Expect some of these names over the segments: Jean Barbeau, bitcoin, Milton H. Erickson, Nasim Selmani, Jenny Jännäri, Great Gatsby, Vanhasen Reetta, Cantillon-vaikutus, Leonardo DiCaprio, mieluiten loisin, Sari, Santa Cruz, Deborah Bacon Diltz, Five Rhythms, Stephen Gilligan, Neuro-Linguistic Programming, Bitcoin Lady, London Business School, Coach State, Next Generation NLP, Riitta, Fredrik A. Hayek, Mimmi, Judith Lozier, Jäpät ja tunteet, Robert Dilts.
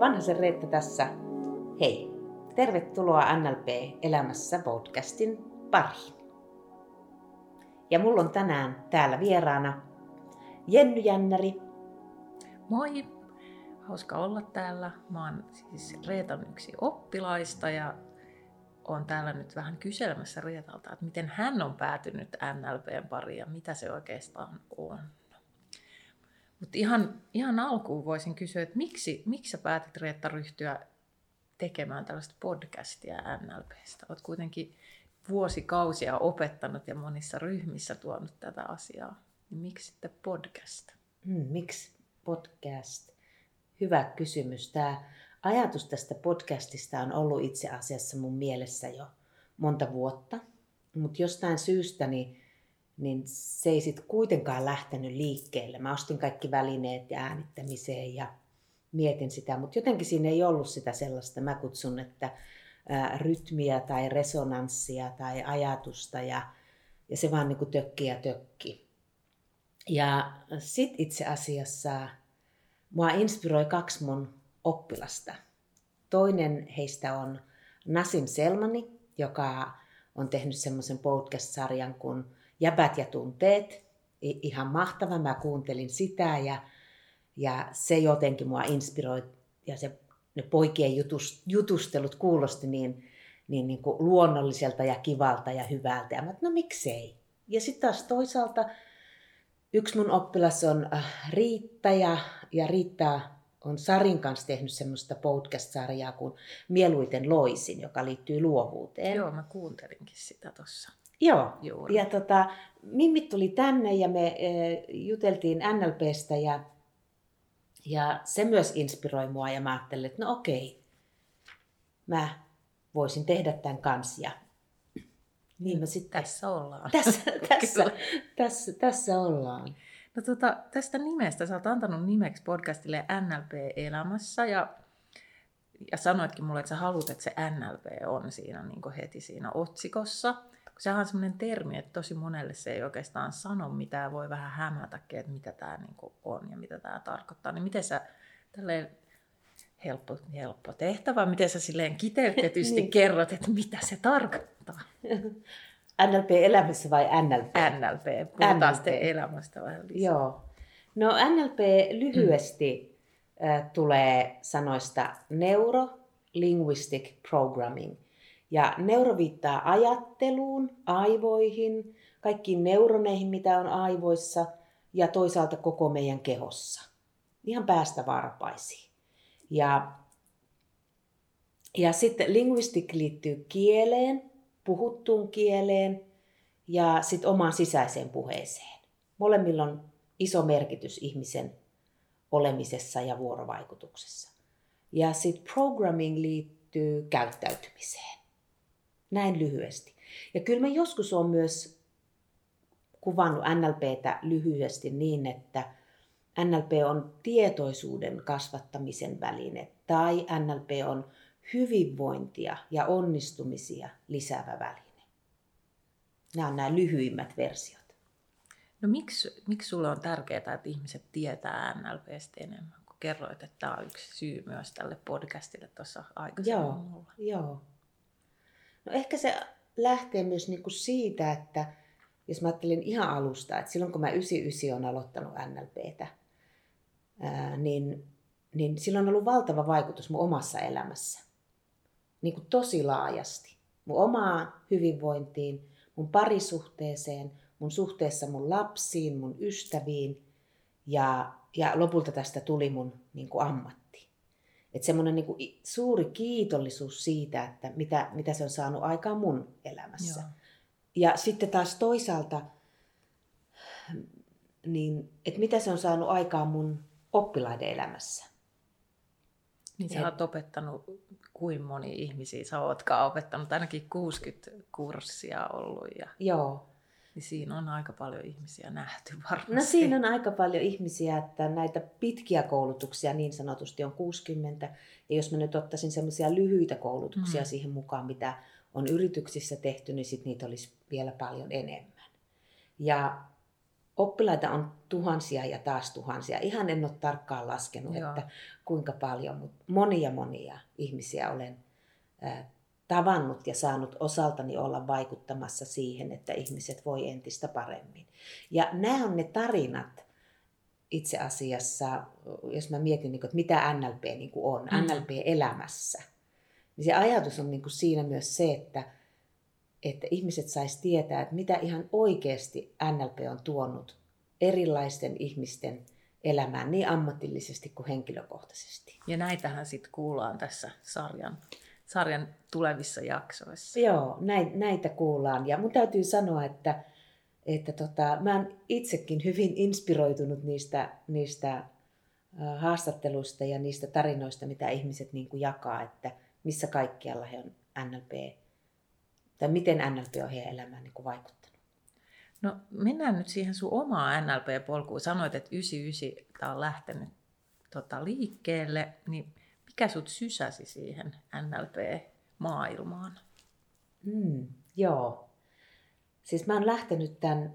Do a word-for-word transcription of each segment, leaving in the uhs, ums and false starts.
Vanhasen Reetta tässä. Hei! Tervetuloa N L P Elämässä podcastin pariin. Ja mulla on tänään täällä vieraana Jenny Jännäri. Moi! Hauska olla täällä. Mä oon siis Reetan yksi oppilaista ja oon täällä nyt vähän kyselemässä Reetalta, että miten hän on päätynyt N L P:n pariin ja mitä se oikeastaan on. Mutta ihan, ihan alkuun voisin kysyä, että miksi, miksi sä päätit, Reetta, ryhtyä tekemään tällaista podcastia N L P:stä? Olet kuitenkin vuosikausia opettanut ja monissa ryhmissä tuonut tätä asiaa. Miksi sitten podcast? Hmm, miksi podcast? Hyvä kysymys. Tämä ajatus tästä podcastista on ollut itse asiassa mun mielessä jo monta vuotta. Mutta jostain syystä niin, niin se ei sitten kuitenkaan lähtenyt liikkeelle. Mä ostin kaikki välineet ja äänittämiseen ja mietin sitä, mutta jotenkin siinä ei ollut sitä sellaista, mä kutsun, että ää, rytmiä tai resonanssia tai ajatusta ja, ja se vaan niin kuin tökki ja tökki. Ja sit itse asiassa mua inspiroi kaksi mun oppilasta. Toinen heistä on Nasim Selmani, joka on tehnyt semmoisen podcast-sarjan kuin Jäpät ja tunteet. I- ihan mahtava, mä kuuntelin sitä ja Ja se jotenkin mua inspiroi ja se, ne poikien jutust, jutustelut kuulosti niin, niin, niin kuin luonnolliselta ja kivalta ja hyvältä. Ja mä oot, no miksei. Ja sitten taas toisaalta yksi mun oppilas on Riitta ja, ja Riitta on Sarin kanssa tehnyt semmoista podcast-sarjaa kuin Mieluiten loisin, joka liittyy luovuuteen. Joo, mä kuuntelinkin sitä tossa. Joo. Juuri. Ja tota, Mimmi tuli tänne ja me e, juteltiin N L P:stä ja Ja se myös inspiroi mua ja mä ajattelin, että no okei, mä voisin tehdä tämän kanssa. Ja niin mä sitten tässä ollaan. Tässä, tässä, tässä, tässä ollaan. No tuota, tästä nimestä, sä oot antanut nimeksi podcastille N L P Elämässä ja, ja sanoitkin mulle, että sä haluat, että se N L P on siinä niin kuin heti siinä otsikossa. Sehän on semmoinen termi, että tosi monelle se ei oikeastaan sano mitään, voi vähän hämätäkin, että mitä tämä niinku on ja mitä tämä tarkoittaa. Niin miten sä, tälleen helppo, helppo tehtävä, miten sä silleen kiteytetysti niin kerrot, että mitä se tarkoittaa? N L P elämässä vai N L P? N L P, puhutaan sitten elämästä vähän lisää. Joo. No N L P lyhyesti mm. tulee sanoista Neuro-Linguistic Programming. Ja neuro viittaa ajatteluun, aivoihin, kaikkiin neuroneihin, mitä on aivoissa ja toisaalta koko meidän kehossa. Ihan päästä varpaisiin. Ja, ja sitten linguistic liittyy kieleen, puhuttuun kieleen ja sitten omaan sisäiseen puheeseen. Molemmilla on iso merkitys ihmisen olemisessa ja vuorovaikutuksessa. Ja sitten programming liittyy käyttäytymiseen. Näin lyhyesti. Ja kyllä mä joskus olen myös kuvannut N L P:tä lyhyesti niin, että N L P on tietoisuuden kasvattamisen väline tai N L P on hyvinvointia ja onnistumisia lisäävä väline. Nämä on nämä lyhyimmät versiot. No miksi, miksi sulle on tärkeää, että ihmiset tietää N L P:stä enemmän? Kun kerroit, että tämä on yksi syy myös tälle podcastille tuossa aikaisemmin. Joo, mulla. Joo. No ehkä se lähtee myös niinku siitä, että jos mä ajattelin ihan alusta, että silloin kun mä yhdeksänkymmentäyhdeksän olen aloittanut N L P:tä, ää, niin, niin silloin on ollut valtava vaikutus mun omassa elämässä. Niinku tosi laajasti. Mun omaan hyvinvointiin, mun parisuhteeseen, mun suhteessa mun lapsiin, mun ystäviin ja, ja lopulta tästä tuli mun niinku ammatti. Että semmoinen niinku suuri kiitollisuus siitä, että mitä, mitä se on saanut aikaan mun elämässä. Joo. Ja sitten taas toisaalta, niin, että mitä se on saanut aikaan mun oppilaiden elämässä. Niin sä oot opettanut, kuinka moni ihmisiä sä ootkaan opettanut, ainakin kuusikymmentä kurssia ollut. Ja, joo. Niin siinä on aika paljon ihmisiä nähty varmasti. No siinä on aika paljon ihmisiä, että näitä pitkiä koulutuksia niin sanotusti on kuusikymmentä. Ja jos mä nyt ottaisin semmoisia lyhyitä koulutuksia mm. siihen mukaan, mitä on yrityksissä tehty, niin sit niitä olisi vielä paljon enemmän. Ja oppilaita on tuhansia ja taas tuhansia. Ihan en ole tarkkaan laskenut, Joo. että kuinka paljon, mutta monia monia ihmisiä olen ää, tavannut ja saanut osaltani olla vaikuttamassa siihen, että ihmiset voi entistä paremmin. Ja nämä on ne tarinat itse asiassa, jos mä mietin, että mitä N L P on, mm. N L P-elämässä. Niin se ajatus on siinä myös se, että, että ihmiset sais tietää, että mitä ihan oikeasti N L P on tuonut erilaisten ihmisten elämään niin ammatillisesti kuin henkilökohtaisesti. Ja näitähän sitten kuullaan tässä sarjan. sarjan tulevissa jaksoissa. Joo, näitä kuullaan. Ja mun täytyy sanoa, että, että tota, mä oon itsekin hyvin inspiroitunut niistä, niistä haastatteluista ja niistä tarinoista, mitä ihmiset niin kuin jakaa, että missä kaikkialla he on N L P, tai miten N L P on heidän elämään niin kuin vaikuttanut. No mennään nyt siihen sun omaan N L P-polkuun. Sanoit, että yhdeksänkymmentäyhdeksän tää on lähtenyt tota, liikkeelle, niin mikä sut sysäsi siihen N L P-maailmaan? Mm, joo. Siis mä oon lähtenyt tämän,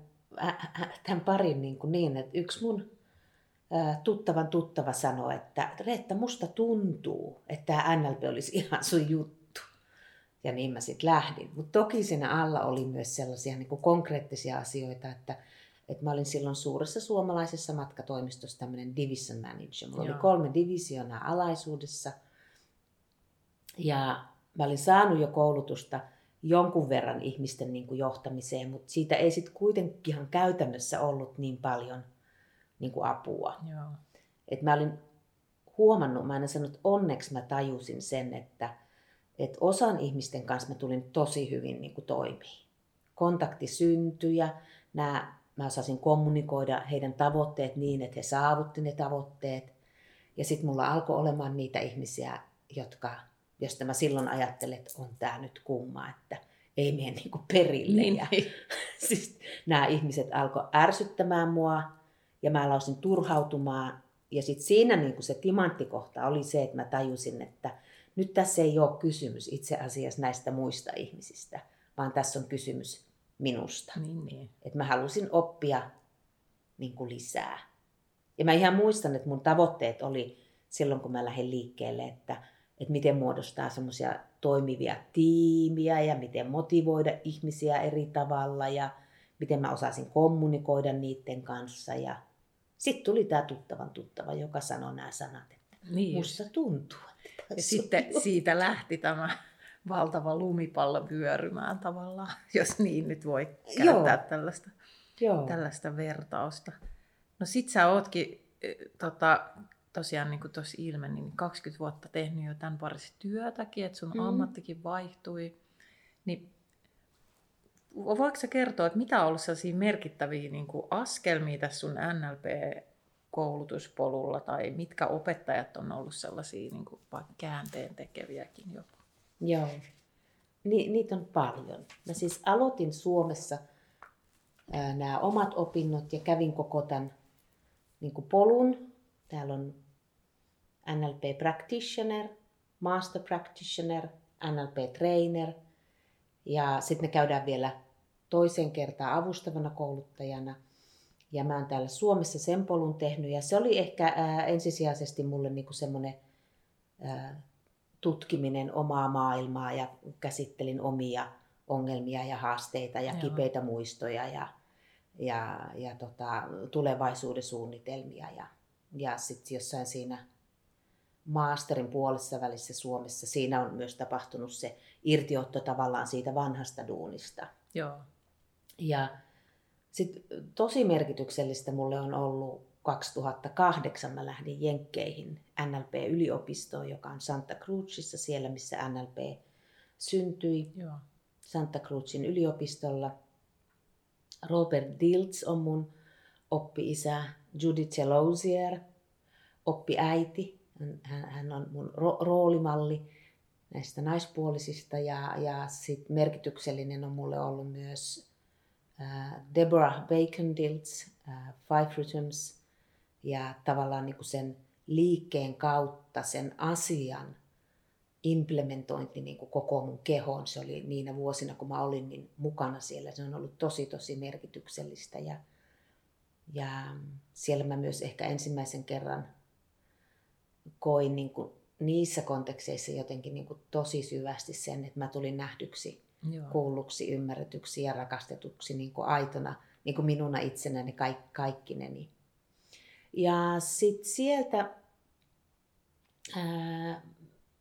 tämän parin niin, kuin niin, että yksi mun tuttavan tuttava sanoi, että Reetta, musta tuntuu, että tämä N L P olisi ihan sun juttu. Ja niin mä sitten lähdin. Mutta toki siinä alla oli myös sellaisia niin kuin konkreettisia asioita, että Et mä olin silloin suuressa suomalaisessa matkatoimistossa tämmöinen division manager. Mulla Joo. oli kolme divisionaa alaisuudessa. Ja mä olin saanut jo koulutusta jonkun verran ihmisten niin kuin johtamiseen, mutta siitä ei sitten kuitenkin ihan käytännössä ollut niin paljon niin kuin apua. Joo. Et mä olin huomannut, mä aina sanon, että onneksi mä tajusin sen, että et osan ihmisten kanssa mä tulin tosi hyvin niin kuin toimii. Kontakti syntyi ja nämä... Mä osasin kommunikoida heidän tavoitteet niin, että he saavutti ne tavoitteet. Ja sitten mulla alkoi olemaan niitä ihmisiä, jotka, josta mä silloin ajattelin, että on tää nyt kumma, että ei mene niinku perille. Niin. Ja, siis, nämä ihmiset alkoi ärsyttämään mua ja mä lausin turhautumaan. Ja sitten siinä niinku se timanttikohta oli se, että mä tajusin, että nyt tässä ei ole kysymys itse asiassa näistä muista ihmisistä, vaan tässä on kysymys minusta. Niin, niin. Että mä halusin oppia niin kuin lisää. Ja mä ihan muistan, että mun tavoitteet oli silloin, kun mä lähdin liikkeelle, että, että miten muodostaa semmoisia toimivia tiimiä ja miten motivoida ihmisiä eri tavalla ja miten mä osasin kommunikoida niiden kanssa. Ja sitten tuli tää tuttavan tuttava, joka sanoi nämä sanat, että niin musta tuntuu. Että ja sitten juttu. Siitä lähti tämä valtava lumipallo vyörymään tavallaan, jos niin nyt voi käyttää Joo. tällaista, Joo. tällaista vertausta. No sit sä ootkin tota, tosiaan niin kuin tuossa ilmeni, niin kaksikymmentä vuotta tehnyt jo tämän parissa työtäkin, että sun mm. ammattikin vaihtui. Niin voiko sä kertoa, että mitä on ollut sellaisia merkittäviä niin kuin askelmia tässä sun N L P-koulutuspolulla tai mitkä opettajat on ollut sellaisia niin kuin vaikka käänteen tekeviäkin jopa? Joo, Ni, niitä on paljon. Mä siis aloitin Suomessa ää, nämä omat opinnot ja kävin koko tämän niin kuin polun. Täällä on N L P Practitioner, Master Practitioner, N L P Trainer. Ja sitten me käydään vielä toisen kertaan avustavana kouluttajana. Ja mä oon täällä Suomessa sen polun tehnyt. Ja se oli ehkä ää, ensisijaisesti mulle niin kuin semmoinen... Ää, tutkiminen omaa maailmaa ja käsittelin omia ongelmia ja haasteita ja Joo. kipeitä muistoja ja, ja, ja tota, tulevaisuuden suunnitelmia. Ja, ja sitten jossain siinä masterin puolessa välissä Suomessa siinä on myös tapahtunut se irtiotto tavallaan siitä vanhasta duunista. Joo. Ja sit tosi merkityksellistä mulle on ollut kaksituhattakahdeksan mä lähdin Jenkkeihin N L P-yliopistoon, joka on Santa Cruzissa, siellä missä N L P syntyi. Joo. Santa Cruzin yliopistolla. Robert Dilts on mun oppi-isä, Judith Lozier, oppi-äiti. Hän on mun ro- roolimalli näistä naispuolisista ja, ja sit merkityksellinen on mulle ollut myös Deborah Bacon Diltz, Five Rhythms ja tavallaan niin kuin sen liikkeen kautta sen asian implementointi niin kuin koko mun kehoon. Se oli niinä vuosina, kun mä olin niin mukana siellä. Se on ollut tosi tosi merkityksellistä ja, Ja siellä mä myös ehkä ensimmäisen kerran koin niin kuin niissä kontekseissa jotenkin niin kuin tosi syvästi sen, että mä tulin nähdyksi, joo, kuulluksi, ymmärretyksi ja rakastetuksi niin kuin aitona, niin kuin minuna itsenäni kaik- kaikkineni. Ja sitten sieltä, ää,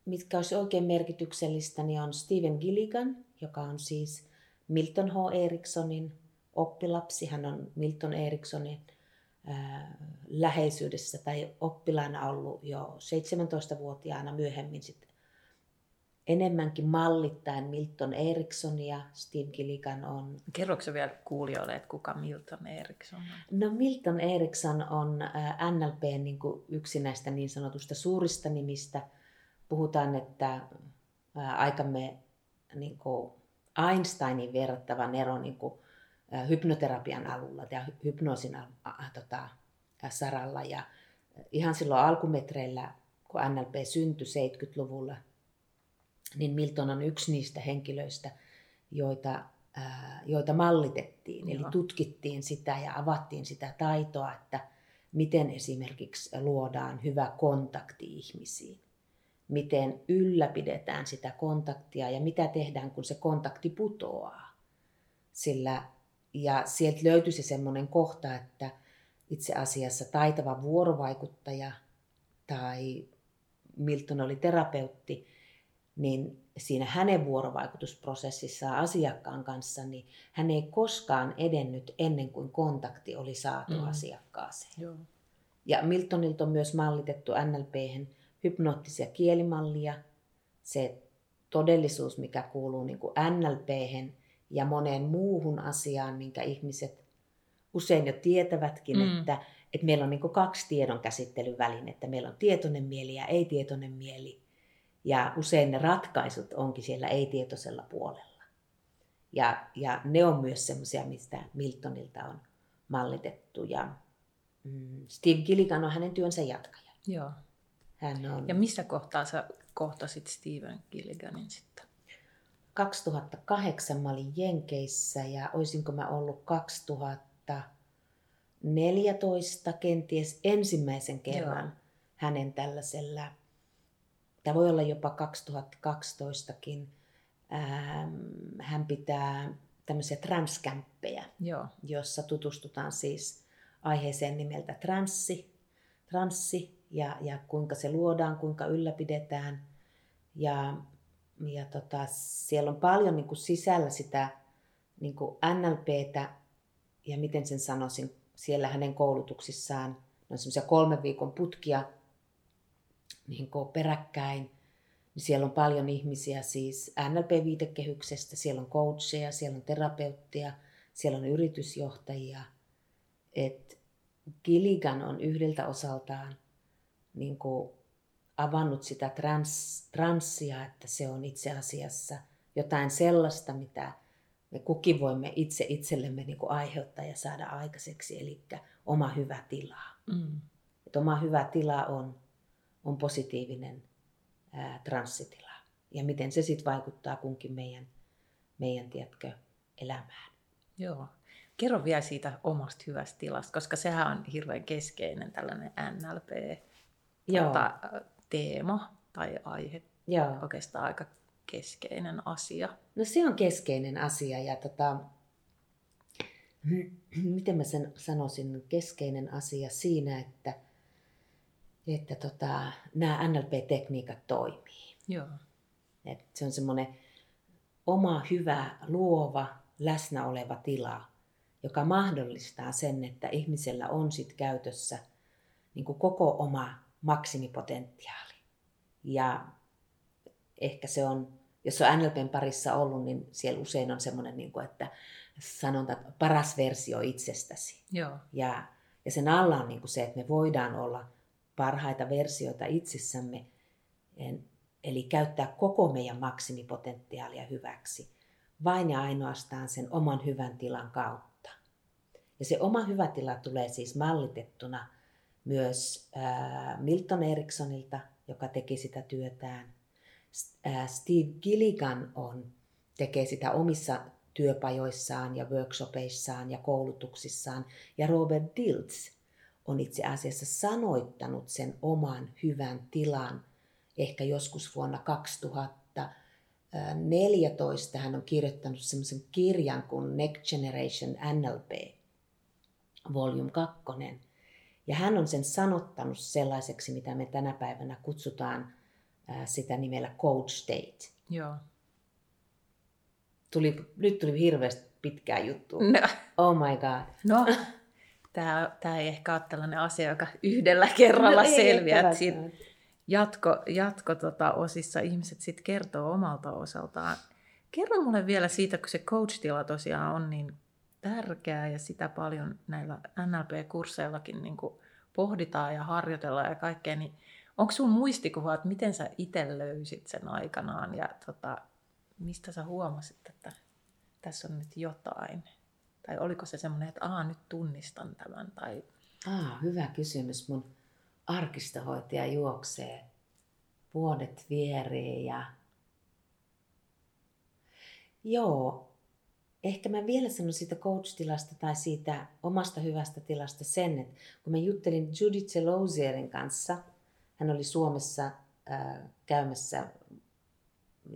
mitkä olisi oikein merkityksellistä, niin on Stephen Gilligan, joka on siis Milton H. Ericksonin oppilapsi. Hän on Milton Ericksonin ää, läheisyydessä tai oppilaana ollut jo seitsemäntoistavuotiaana, myöhemmin sitten enemmänkin mallittaen Milton Erickson, ja Steve Gilligan on... Kerroksä vielä kuulijoille, että kuka Milton Erickson on? No Milton Erickson on N L P:n niin kuin yksi näistä niin sanotusta suurista nimistä. Puhutaan, että aikamme niin kuin Einsteinin verrattavan ero niin kuin hypnoterapian alulla ja hypnoosin tota, saralla. Ja ihan silloin alkumetreillä, kun N L P syntyi seitsemänkymmentäluvulla, niin Milton on yksi niistä henkilöistä, joita, ää, joita mallitettiin. Joo. Eli tutkittiin sitä ja avattiin sitä taitoa, että miten esimerkiksi luodaan hyvä kontakti ihmisiin. Miten ylläpidetään sitä kontaktia ja mitä tehdään, kun se kontakti putoaa. Sillä, ja sieltä löytyisi semmoinen kohta, että itse asiassa taitava vuorovaikuttaja tai Milton oli terapeutti, niin siinä hänen vuorovaikutusprosessissaan asiakkaan kanssa, niin hän ei koskaan edennyt ennen kuin kontakti oli saatu mm. asiakkaaseen. Joo. Ja Miltonilta on myös mallitettu N L P:hen hypnoottisia kielimallia, se todellisuus, mikä kuuluu niin kuin N L P:hen ja moneen muuhun asiaan, minkä ihmiset usein jo tietävätkin, mm. että, että meillä on niin kuin kaksi tiedonkäsittelyvälinettä. Meillä on tietoinen mieli ja ei-tietoinen mieli. Ja usein ne ratkaisut onkin siellä ei-tietoisella puolella. Ja, ja ne on myös semmoisia, mistä Miltonilta on mallitettu. Ja mm, Steve Gilligan on hänen työnsä jatkaja. Joo. Hän on... Ja missä kohtaa sä kohtasit Steven Gilliganin sitten? kaksituhattakahdeksan mä olin Jenkeissä ja olisinko mä ollut kaksituhattaneljätoista kenties ensimmäisen kerran, joo, hänen tällaisella... Tämä voi olla jopa kaksituhattakaksitoistakin. Ähm, hän pitää tämmöisiä transkämppejä, joo, jossa tutustutaan siis aiheeseen nimeltä transsi, transsi ja, ja kuinka se luodaan, kuinka ylläpidetään. Ja, ja tota, siellä on paljon niin kuin sisällä sitä niin kuin N L P:tä ja miten sen sanoisin, siellä hänen koulutuksissaan on semmoisia kolmen viikon putkia, niin kuin peräkkäin, niin siellä on paljon ihmisiä siis N L P-viitekehyksestä, siellä on coacheja, siellä on terapeuttia, siellä on yritysjohtajia. Et Gilligan on yhdeltä osaltaan niin kuin avannut sitä trans, transsia, että se on itse asiassa jotain sellaista, mitä me kukin voimme itse itsellemme niin kuin aiheuttaa ja saada aikaiseksi, eli oma hyvä tila. Mm. Et oma hyvä tila on on positiivinen ää, transsitila. Ja miten se sitten vaikuttaa kunkin meidän, meidän tiedätkö, elämään. Joo. Kerro vielä siitä omasta hyvästä tilasta, koska sehän on hirveän keskeinen tällainen N L P-teema tai aihe. Joo. Oikeastaan aika keskeinen asia. No se on keskeinen asia ja tota, miten mä sen sanoisin, keskeinen asia siinä, että että tota, nämä N L P-tekniikat toimii. Joo. Et se on semmoinen oma, hyvä, luova, läsnä oleva tila, joka mahdollistaa sen, että ihmisellä on sit käytössä niin kuin koko oma maksimipotentiaali. Ja ehkä se on, jos on N L P:n parissa ollut, niin siellä usein on semmoinen, niin kuin, että sanotaan, että paras versio itsestäsi. Joo. Ja, ja sen alla on niin kuin se, että me voidaan olla parhaita versioita itsessämme, eli käyttää koko meidän maksimipotentiaalia hyväksi, vain ja ainoastaan sen oman hyvän tilan kautta. Ja se oma hyvä tila tulee siis mallitettuna myös Milton Ericksonilta, joka teki sitä työtään. Steve Gilligan on, tekee sitä omissa työpajoissaan ja workshopeissaan ja koulutuksissaan. Ja Robert Dilts on itse asiassa sanoittanut sen oman hyvän tilan. Ehkä joskus vuonna kaksituhattaneljätoista hän on kirjoittanut semmoisen kirjan kuin Next Generation N L P, volume kaksi. Ja hän on sen sanottanut sellaiseksi, mitä me tänä päivänä kutsutaan sitä nimellä Coach State. Joo. Tuli, nyt tuli hirveästi pitkää juttua. No. Oh my god. No, tää, tää ei ehkä ole tällainen asia, joka yhdellä kerralla no, selviää. Jatko, jatko tota, osissa ihmiset sitten kertoo omalta osaltaan. Kerro mulle vielä siitä, kun se coach-tila tosiaan on niin tärkeää ja sitä paljon näillä N L P-kursseillakin niin kuin pohditaan ja harjoitellaan ja kaikkea, niin onko sun muistikuva, että miten sä itse löysit sen aikanaan ja tota, mistä sä huomasit, että tässä on nyt jotain? Tai oliko se semmoinen, että aa nyt tunnistan tämän? Tai... Aa, hyvä kysymys. Mun arkistohoitaja juoksee vuodet viereen ja... Joo. Ehkä mä vielä sanon siitä coach-tilasta tai siitä omasta hyvästä tilasta sen, että kun mä juttelin Judith Lozierin kanssa, hän oli Suomessa äh, käymässä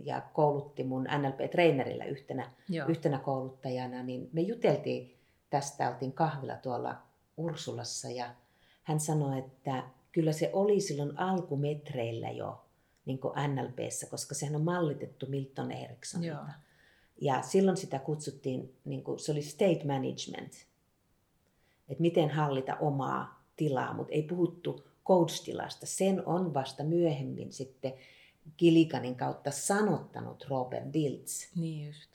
ja koulutti mun N L P-treenerillä yhtenä, yhtenä kouluttajana, niin me juteltiin tästä, oltiin kahvilla tuolla Ursulassa ja hän sanoi, että kyllä se oli silloin alkumetreillä jo niin kuin N L P:ssä, koska sehän on mallitettu Milton Ericksonilta. Joo. Ja silloin sitä kutsuttiin, niin kuin, se oli state management, että miten hallita omaa tilaa, mutta ei puhuttu coach-tilasta. Sen on vasta myöhemmin sitten Gilliganin kautta sanottanut Robert Dilts. Niin just.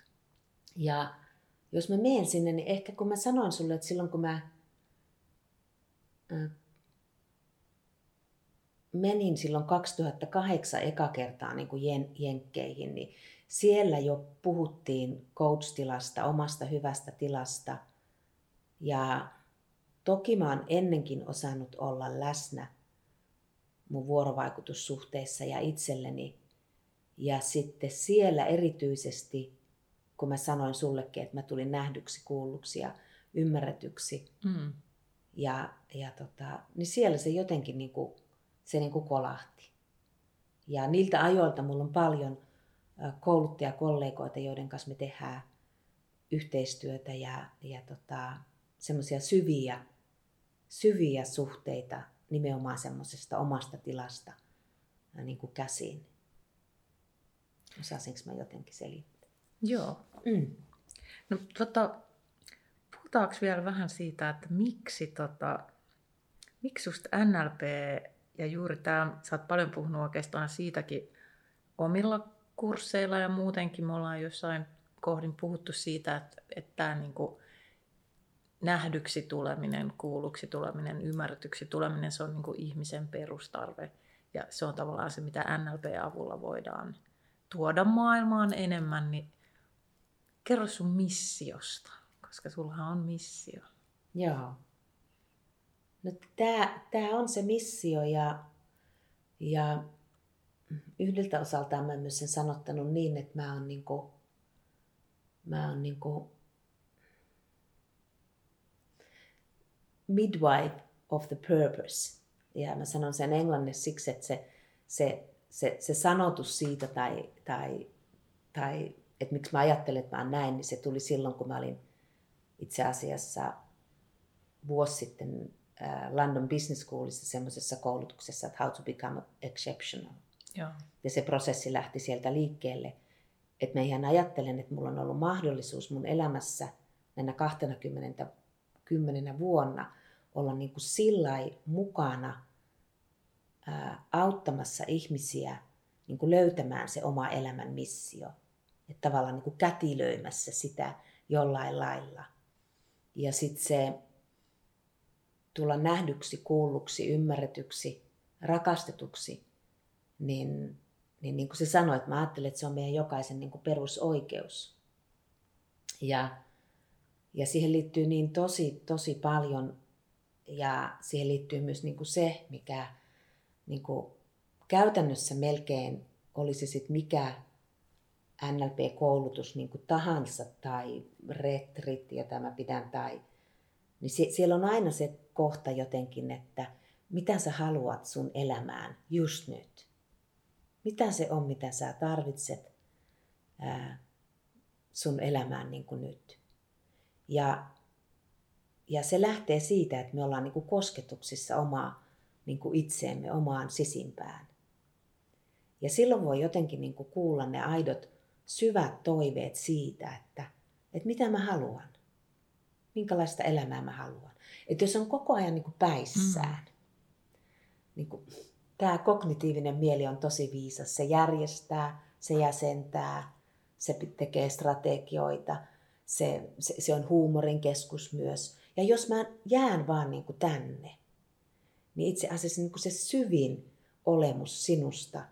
Ja jos mä menen sinne, niin ehkä kun mä sanoin sulle, että silloin kun mä äh, menin silloin kaksituhattakahdeksan eka kertaa niin kuin jen, jenkkeihin, niin siellä jo puhuttiin coach-tilasta, omasta hyvästä tilasta ja toki mä oon ennenkin osannut olla läsnä mun vuorovaikutussuhteissa ja itselleni. Ja sitten siellä erityisesti, kun mä sanoin sullekin, että mä tulin nähdyksi, kuulluksi ja ymmärretyksi, mm. ja, ja tota, niin siellä se jotenkin niinku, se niinku kolahti. Ja niiltä ajoilta mulla on paljon kouluttajakollegoita, joiden kanssa me tehdään yhteistyötä ja, ja tota, semmoisia syviä, syviä suhteita nimenomaan semmoisesta omasta tilasta niin kuin käsiin. Osasinko mä jotenkin selittää? Joo. Mm. No, tota, puhutaanko vielä vähän siitä, että miksi, tota, miksi just N L P ja juuri tämä, sä oot paljon puhunut oikeastaan siitäkin omilla kursseilla ja muutenkin me ollaan jossain kohdin puhuttu siitä, että, että tämä niin kuin nähdyksi tuleminen, kuulluksi tuleminen, ymmärretyksi tuleminen, se on niin kuin ihmisen perustarve. Ja se on tavallaan se, mitä N L P-avulla voidaan tuoda maailmaan enemmän. Niin kerro sun missiosta, koska sullahan on missio. Joo. No, tämä, tämä on se missio ja... ja... yhdeltä osaltaan mä en myös sen sanottanut niin, että mä oon niinku, mä oon niinku midwife of the purpose. Ja mä sanon sen englanniksi siksi, että se, se, se, se sanotus siitä tai, tai, tai että miksi mä ajattelen, että mä oon näin, niin se tuli silloin, kun mä olin itse asiassa vuosi sitten London Business Schoolissa semmoisessa koulutuksessa, että how to become exceptional. Joo. Ja se prosessi lähti sieltä liikkeelle. Että mä ihan ajattelen, että mulla on ollut mahdollisuus mun elämässä näinä kaksikymmentä vuonna olla niin kuin sillai mukana ää, auttamassa ihmisiä niin kuin löytämään se oma elämän missio. Että tavallaan niin kuin kätilöimässä sitä jollain lailla. Ja sitten se tulla nähdyksi, kuulluksi, ymmärretyksi, rakastetuksi. Niin, niin, niin kuin se sanoi, että mä ajattelen, että se on meidän jokaisen niin kuin perusoikeus. Ja, ja siihen liittyy niin tosi, tosi paljon. Ja siihen liittyy myös niin kuin se, mikä niin kuin käytännössä melkein olisi sit mikä N L P-koulutus niin kuin tahansa tai retreat, jota mä pidän, tai, niin sie- siellä on aina se kohta jotenkin, että mitä sä haluat sun elämään just nyt. Mitä se on, mitä sä tarvitset ää, sun elämään niin kuin nyt. Ja, ja se lähtee siitä, että me ollaan niin kuin kosketuksissa omaa niin kuin itseemme, omaan sisimpään. Ja silloin voi jotenkin niin kuin kuulla ne aidot syvät toiveet siitä, että, että mitä mä haluan. Minkälaista elämää mä haluan. Että jos on koko ajan niin kuin päissään. Mm. Niin kuin, tämä kognitiivinen mieli on tosi viisas. Se järjestää, se jäsentää, se tekee strategioita. Se, se, se on huumorin keskus myös. Ja jos mä jään vaan niin kuin tänne, niin itse asiassa niin kuin se syvin olemus sinusta.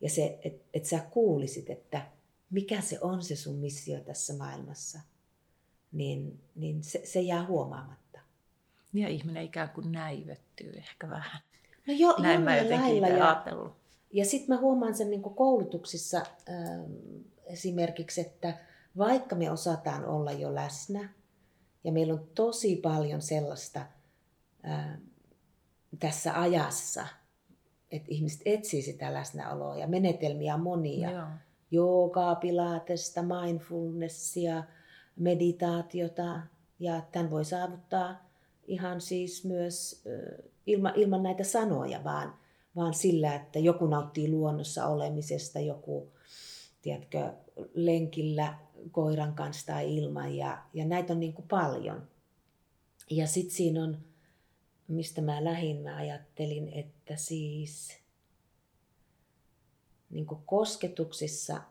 Ja se, että et sä kuulisit, että mikä se on se sun missio tässä maailmassa, niin, niin se, se jää huomaamatta. Ja ihminen ikään kuin näivettyy ehkä vähän. No jo, näin jo, mä jotenkin ajatellut. Ja sitten mä huomaan sen niin kuin koulutuksissa ähm, esimerkiksi, että vaikka me osataan olla jo läsnä, ja meillä on tosi paljon sellaista ähm, tässä ajassa, että ihmiset etsii sitä läsnäoloa ja menetelmiä monia. Joo. Joogaa, pilatesta, mindfulnessia, meditaatiota. Ja tämän voi saavuttaa ihan siis myös ilman, ilman näitä sanoja, vaan, vaan sillä, että joku nauttii luonnossa olemisesta, joku tiedätkö, lenkillä koiran kanssa tai ilman. Ja, ja näitä on niin kuin paljon. Ja sitten siinä on... Mistä mä lähdin, mä ajattelin, että siis niin kuin kosketuksissa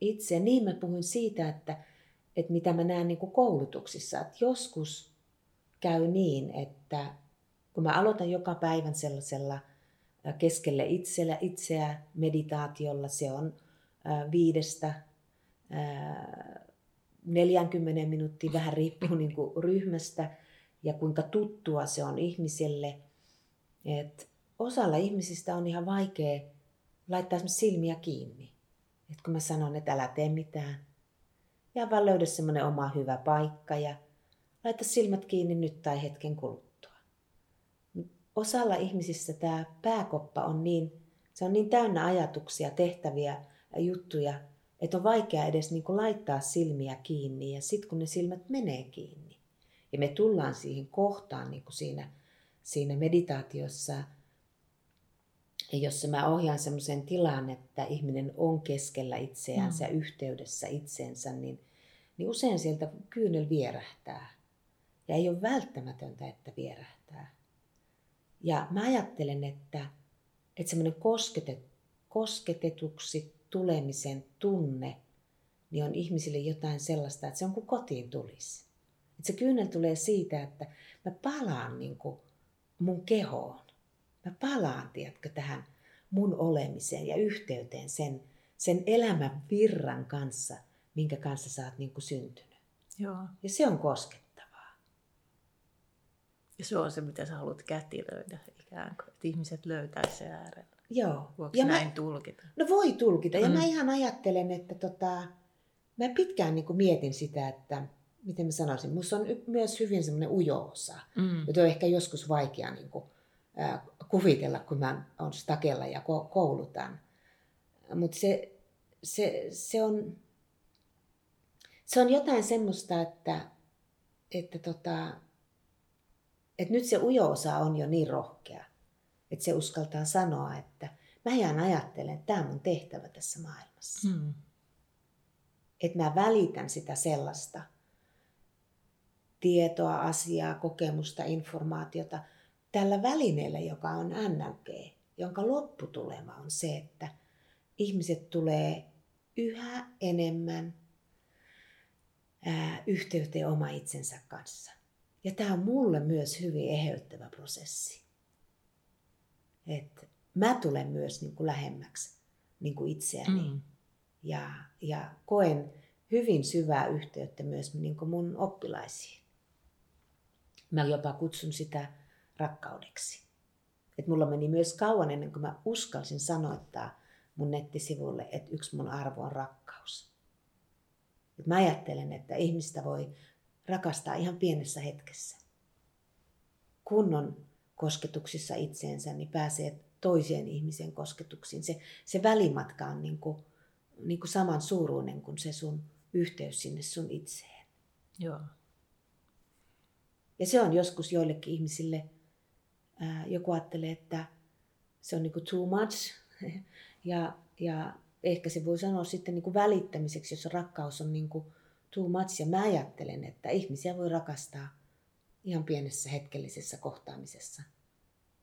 itse, niin mä puhuin siitä, että, että mitä mä näen niin kuin koulutuksissa. Että joskus käy niin, että kun mä aloitan joka päivän sellaisella keskelle itsellä, itseä meditaatiolla, se on viidestä neljäkymmentä minuuttia, vähän riippuu niin kuin ryhmästä. Ja kuinka tuttua se on ihmiselle. Et osalla ihmisistä on ihan vaikea laittaa silmiä kiinni. Et kun mä sanon, että älä tee mitään. Ja vaan löydä semmoinen oma hyvä paikka ja laita silmät kiinni nyt tai hetken kuluttua. Osalla ihmisistä tämä pääkoppa on niin, se on niin täynnä ajatuksia, tehtäviä juttuja, että on vaikea edes niinku laittaa silmiä kiinni. Ja sitten kun ne silmät menee kiinni. Ja me tullaan siihen kohtaan niin kuin siinä, siinä meditaatiossa, jossa mä ohjaan semmoisen tilaan, että ihminen on keskellä itseänsä, mm. yhteydessä itseensä, niin, niin usein sieltä kyynel vierähtää. Ja ei ole välttämätöntä, että vierähtää. Ja mä ajattelen, että, että semmoinen kosketet, kosketetuksi tulemisen tunne niin on ihmisille jotain sellaista, että se on kuin kotiin tulisi. Että se kyynel tulee siitä, että mä palaan niin kuin mun kehoon. Mä palaan, tiedätkö, tähän mun olemiseen ja yhteyteen sen, sen elämän virran kanssa, minkä kanssa sä oot niin kuin syntynyt. Joo. Ja se on koskettavaa. Ja se on se, mitä sä haluat kätilöidä ikään kuin, että ihmiset löytäisi se äärellä. Joo. Voiko näin mä... tulkita? No voi tulkita. Ja mm. mä ihan ajattelen, että tota, mä pitkään niin kuin mietin sitä, että miten mä sanoisin, musta on myös hyvin semmoinen ujo osa, mm. jota on ehkä joskus vaikea niin kuin, äh, kuvitella, kun mä oon stakella ja ko- koulutan. Mutta se, se, se, on, se on jotain semmoista, että, että, tota, että nyt se ujo osa on jo niin rohkea, että se uskaltaa sanoa, että mä ihan ajattelen, että tämä on mun tehtävä tässä maailmassa. Mm. Että mä välitän sitä sellaista tietoa, asiaa, kokemusta, informaatiota tällä välineellä, joka on N L P, jonka lopputulema on se, että ihmiset tulee yhä enemmän ää, yhteyteen oma itsensä kanssa. Ja tämä on mulle myös hyvin eheyttävä prosessi. Et mä tulen myös niin kuin lähemmäksi niin kuin itseäni mm. ja, ja koen hyvin syvää yhteyttä myös niin kuin mun oppilaisiin. Mä jopa kutsun sitä rakkaudeksi. Et mulla meni myös kauan ennen kuin mä uskalsin sanoittaa mun nettisivulle, että yksi mun arvo on rakkaus. Et mä ajattelen, että ihmistä voi rakastaa ihan pienessä hetkessä. Kun on kosketuksissa itseensä, niin pääsee toiseen ihmisen kosketuksiin. Se, se välimatka on niin kuin, niin kuin saman suuruinen kuin se sun yhteys sinne sun itseen. Joo. Ja se on joskus joillekin ihmisille, ää, joku ajattelee, että se on niin kuin too much. ja, ja ehkä se voi sanoa sitten niin kuin välittämiseksi, jos rakkaus on niin kuin too much. Ja mä ajattelen, että ihmisiä voi rakastaa ihan pienessä hetkellisessä kohtaamisessa.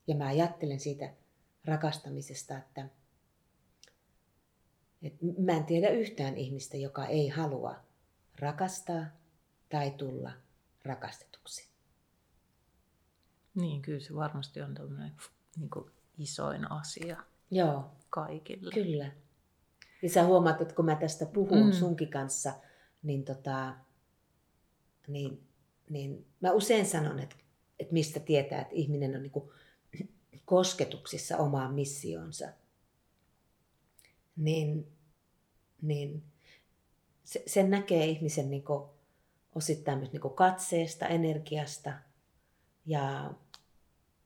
Ja mä ajattelen siitä rakastamisesta, että, että mä en tiedä yhtään ihmistä, joka ei halua rakastaa tai tulla rakastetuksi. Niin, kyllä se varmasti on tämmöinen niin kuin isoin asia. Joo, kaikille. Kyllä. Ja sä huomaat, että kun mä tästä puhun mm. sunkin kanssa, niin, tota, niin, niin mä usein sanon, että, että mistä tietää, että ihminen on niin kuin kosketuksissa omaan missioonsa, niin, niin se, sen näkee ihmisen niin kuin osittain myös niin kuin katseesta, energiasta ja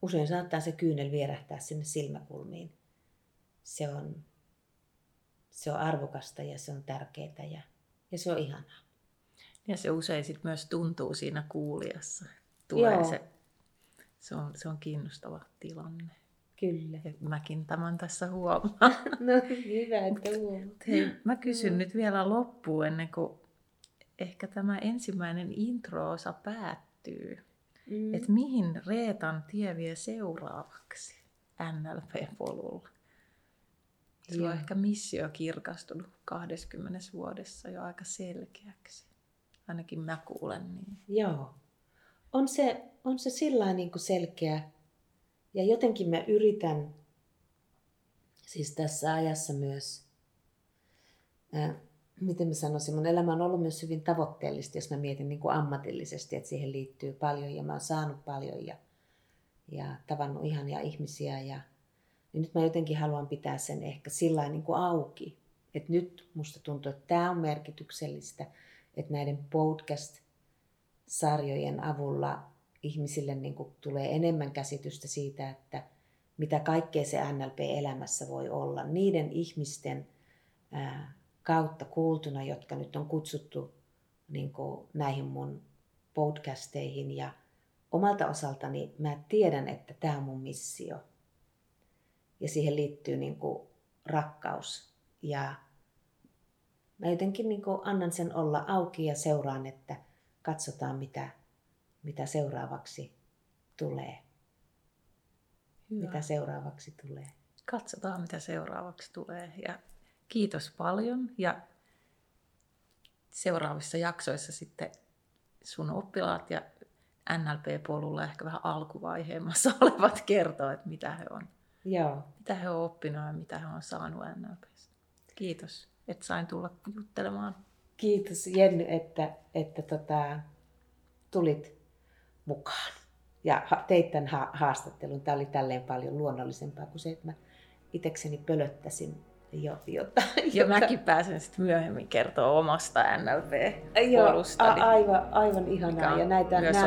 usein saattaa se kyynel vierähtää sinne silmäkulmiin. Se on, se on arvokasta ja se on tärkeää ja, ja se on ihanaa. Ja se usein sit myös tuntuu siinä kuulijassa. Tulee se, se, on, se on kiinnostava tilanne. Kyllä. Ja mäkin tämän tässä huomaan. No hyvä, että huomaat. Hei, mä kysyn mm. nyt vielä loppuun ennen kuin ehkä tämä ensimmäinen intro-osa päättyy. Mm. Että mihin Reetan tie vie seuraavaksi N L P-polulla? Se on ehkä missio kirkastunut kahdessakymmenessä vuodessa jo aika selkeäksi. Ainakin mä kuulen niin. Joo. On se, on se sillain niin kuin selkeä. Ja jotenkin mä yritän siis tässä ajassa myös, äh, miten mä sanoisin, mun elämä on ollut myös hyvin tavoitteellista, jos mä mietin niin kuin ammatillisesti, että siihen liittyy paljon ja mä oon saanut paljon ja, ja tavannut ihania ihmisiä ja niin nyt mä jotenkin haluan pitää sen ehkä sillain niin kuin auki. Että nyt musta tuntuu, että tää on merkityksellistä, että näiden podcast-sarjojen avulla ihmisille niin kuin tulee enemmän käsitystä siitä, että mitä kaikkea se N L P-elämässä voi olla. Niiden ihmisten ää, kautta kuultuna, jotka nyt on kutsuttu niin kuin näihin mun podcasteihin. Ja omalta osaltani mä tiedän, että tää on mun missio. Ja siihen liittyy niin kuin rakkaus. Ja mä jotenkin niin kuin annan sen olla auki ja seuraan, että katsotaan mitä, mitä seuraavaksi tulee. Hyvä. Mitä seuraavaksi tulee. Katsotaan mitä seuraavaksi tulee. Ja kiitos paljon. Ja seuraavissa jaksoissa sitten sun oppilaat ja N L P-polulla ehkä vähän alkuvaiheemmassa olevat kertoo, että mitä he on. Joo. Mitä he on oppinut ja mitä he on saanut N L P:stä. Kiitos, että sain tulla juttelemaan. Kiitos Jenny, että, että tota, tulit mukaan ja teit tämän ha- haastattelun. Tämä oli tälleen paljon luonnollisempaa kuin se, että mä itekseni pölöttäisin jo, jotain. Ja jota. Mäkin pääsen sitten myöhemmin kertoa omasta N L P-polustani. Aivan, aivan ihanaa. Ja näitä, nää,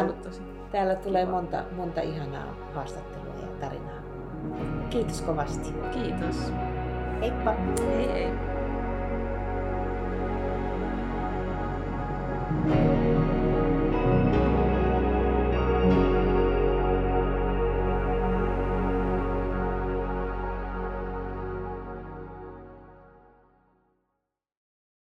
täällä tulee monta, monta ihanaa haastattelua ja tarinaa. Kiitos kovasti. Kiitos. Heippa. Hei hei.